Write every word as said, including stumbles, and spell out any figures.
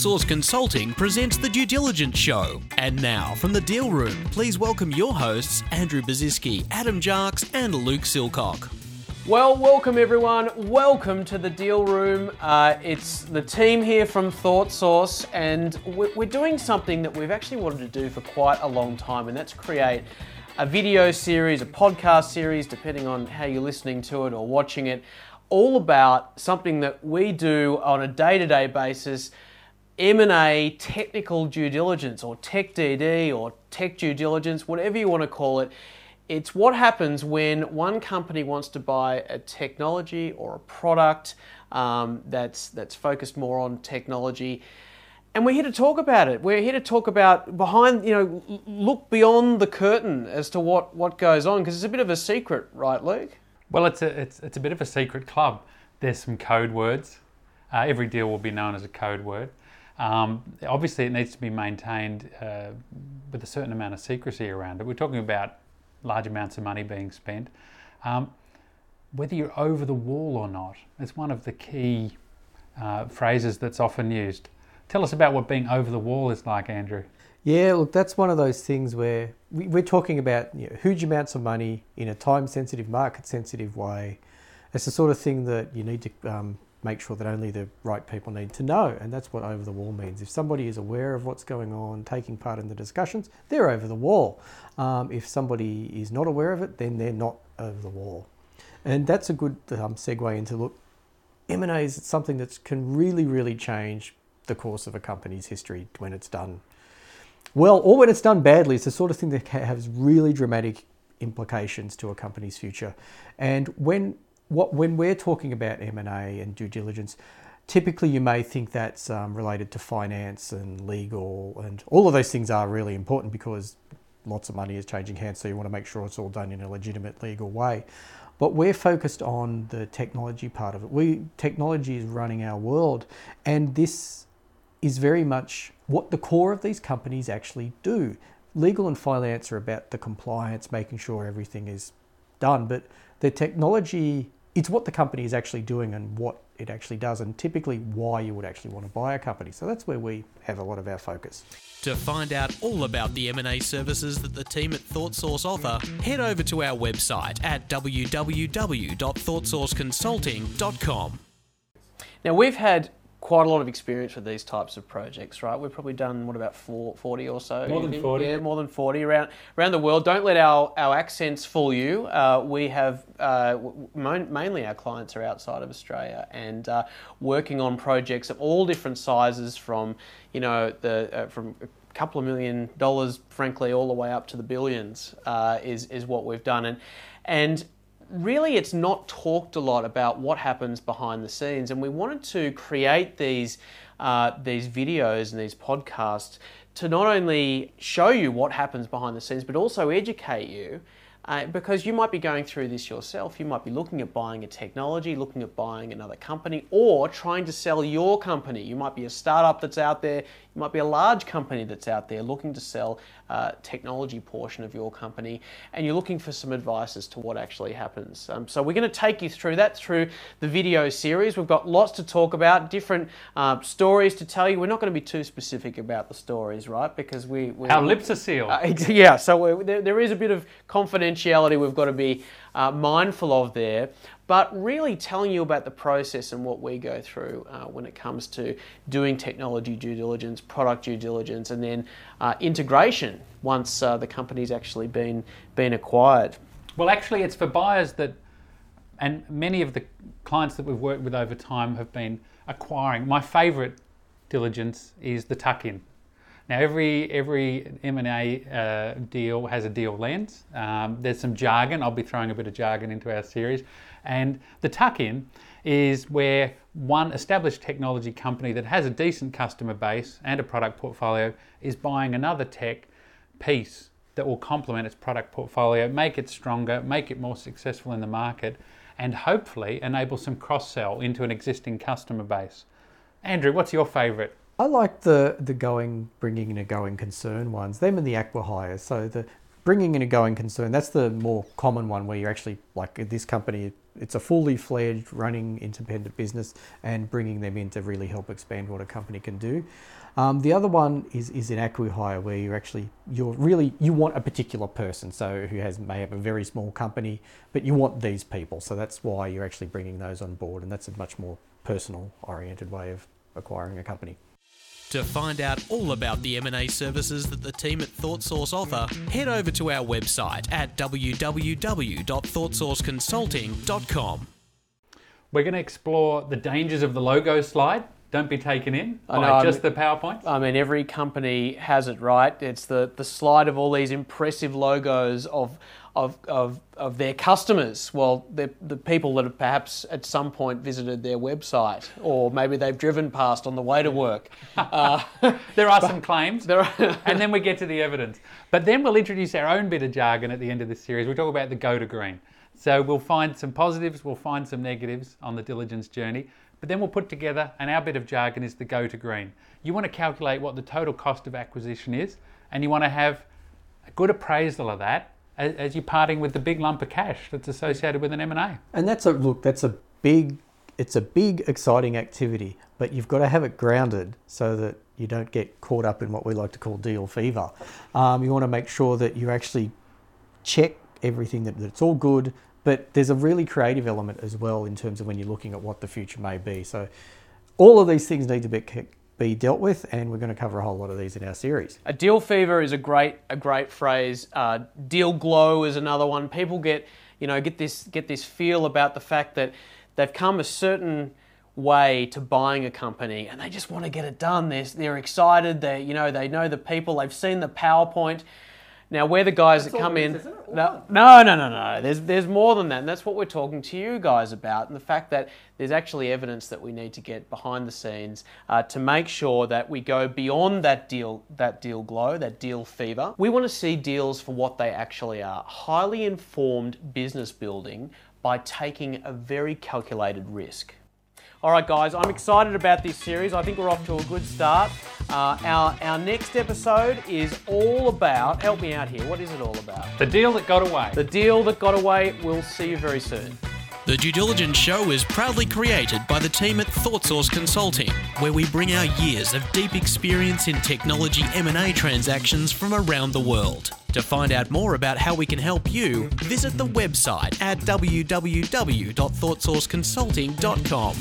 ThoughtSource Consulting presents The Due Diligence Show. And now, from The Deal Room, please welcome your hosts, Andrew Baziski, Adam Jarks and Luke Silcock. Well, welcome everyone. Welcome to The Deal Room. Uh, it's the team here from ThoughtSource, and we're doing something that we've actually wanted to do for quite a long time, and that's create a video series, a podcast series, depending on how you're listening to it or watching it, all about something that we do on a day-to-day basis, M and A technical due diligence or tech D D or tech due diligence, whatever you want to call it. It's what happens when one company wants to buy a technology or a product um, that's, that's focused more on technology. And we're here to talk about it. We're here to talk about behind, you know, look beyond the curtain as to what, what goes on, because it's a bit of a secret, right, Luke? Well, it's a, it's, it's a bit of a secret club. There's some code words. Uh, every deal will be known as a code word. Um, obviously, it needs to be maintained uh, with a certain amount of secrecy around it. We're talking about large amounts of money being spent. Um, whether you're over the wall or not, it's one of the key uh, phrases that's often used. Tell us about what being over the wall is like, Andrew. Yeah, look, that's one of those things where we're talking about, you know, huge amounts of money in a time-sensitive, market-sensitive way. It's the sort of thing that you need to um, make sure that only the right people need to know, and that's what over the wall means. If somebody is aware of what's going on, taking part in the discussions, they're over the wall. Um, if somebody is not aware of it, then they're not over the wall. And that's a good um, segue into, look, M and A is something that can really, really change the course of a company's history when it's done well, or when it's done badly. It's the sort of thing that has really dramatic implications to a company's future. And when what when we're talking about M and A and due diligence, typically you may think that's um, related to finance and legal, and all of those things are really important because lots of money is changing hands, so you want to make sure it's all done in a legitimate legal way. But we're focused on the technology part of it. We technology is running our world, and this is very much what the core of these companies actually do. Legal and finance are about the compliance, making sure everything is done, but the technology, it's what the company is actually doing and what it actually does, and typically why you would actually want to buy a company. So that's where we have a lot of our focus. To find out all about the M and A services that the team at ThoughtSource offer, head over to our website at w w w dot thought source consulting dot com. Now, we've had quite a lot of experience with these types of projects, right? We've probably done, what, about forty or so? More than forty. Yeah, more than forty around around the world. Don't let our, our accents fool you. Uh, we have, uh, mainly our clients are outside of Australia and uh, working on projects of all different sizes, from, you know, the uh, from a couple of million dollars, frankly, all the way up to the billions uh, is, is what we've done. And, and really, it's not talked a lot about what happens behind the scenes, and we wanted to create these uh, these videos and these podcasts to not only show you what happens behind the scenes, but also educate you, uh, because you might be going through this yourself. You might be looking at buying a technology, looking at buying another company, or trying to sell your company. You might be a startup that's out there. You might be a large company that's out there looking to sell uh, technology portion of your company, and you're looking for some advice as to what actually happens. Um, so we're going to take you through that through the video series. We've got lots to talk about, different uh, stories to tell you. We're not going to be too specific about the stories, right? Because we... we Our lips are sealed. Uh, yeah, so we're, there, there is a bit of confidentiality we've got to be uh, mindful of there. But really telling you about the process and what we go through uh, when it comes to doing technology due diligence, product due diligence, and then uh, integration once uh, the company's actually been been acquired. Well, actually, it's for buyers that, and many of the clients that we've worked with over time have been acquiring. My favourite diligence is the tuck-in. Now, every every M and A uh, deal has a deal lens. Um, there's some jargon. I'll be throwing a bit of jargon into our series. And the tuck-in is where one established technology company that has a decent customer base and a product portfolio is buying another tech piece that will complement its product portfolio, make it stronger, make it more successful in the market, and hopefully enable some cross-sell into an existing customer base. Andrew, what's your favourite? I like the the going, bringing in a going concern ones, them and the acqui-hires. So the bringing in a going concern, that's the more common one where you're actually, like this company, it's a fully fledged running independent business and bringing them in to really help expand what a company can do. Um, the other one is, is an acqui-hire where you're actually, you're really, you want a particular person. So who has, may have a very small company, but you want these people. So that's why you're actually bringing those on board. And that's a much more personal oriented way of acquiring a company. To find out all about the M and A services that the team at ThoughtSource offer, head over to our website at w w w dot thought source consulting dot com. We're going to explore the dangers of the logo slide. Don't be taken in by I know, just I mean, the PowerPoint. I mean, every company has it, right? It's the, the slide of all these impressive logos of of of, of their customers. Well, the the people that have perhaps at some point visited their website, or maybe they've driven past on the way to work. Uh, there are some claims, there are and then we get to the evidence. But then we'll introduce our own bit of jargon at the end of this series. We'll talk about the go to green. So we'll find some positives, we'll find some negatives on the diligence journey. But then we'll put together, and our bit of jargon is the go to green. You want to calculate what the total cost of acquisition is, and you want to have a good appraisal of that as, as you're parting with the big lump of cash that's associated with an M and A. And that's a, look, that's a big, it's a big, exciting activity, but you've got to have it grounded so that you don't get caught up in what we like to call deal fever. Um, you want to make sure that you actually check everything, that, that it's all good, but there's a really creative element as well in terms of when you're looking at what the future may be. So all of these things need to be, be dealt with, and we're going to cover a whole lot of these in our series. A deal fever is a great a great phrase. Uh, deal glow is another one. People get you know get this get this feel about the fact that they've come a certain way to buying a company, and they just want to get it done. They're they're excited. They you know they know the people. They've seen the PowerPoint. Now, we're the guys that's that come in. Is, no, no, no, no, no. There's there's more than that, and that's what we're talking to you guys about, and the fact that there's actually evidence that we need to get behind the scenes uh, to make sure that we go beyond that deal, that deal glow, that deal fever. We want to see deals for what they actually are: highly informed business building by taking a very calculated risk. All right, guys, I'm excited about this series. I think we're off to a good start. Uh, our, our next episode is all about, help me out here, what is it all about? The deal that got away. The deal that got away. We'll see you very soon. The Due Diligence Show is proudly created by the team at ThoughtSource Consulting, where we bring our years of deep experience in technology M and A transactions from around the world. To find out more about how we can help you, visit the website at w w w dot thought source consulting dot com.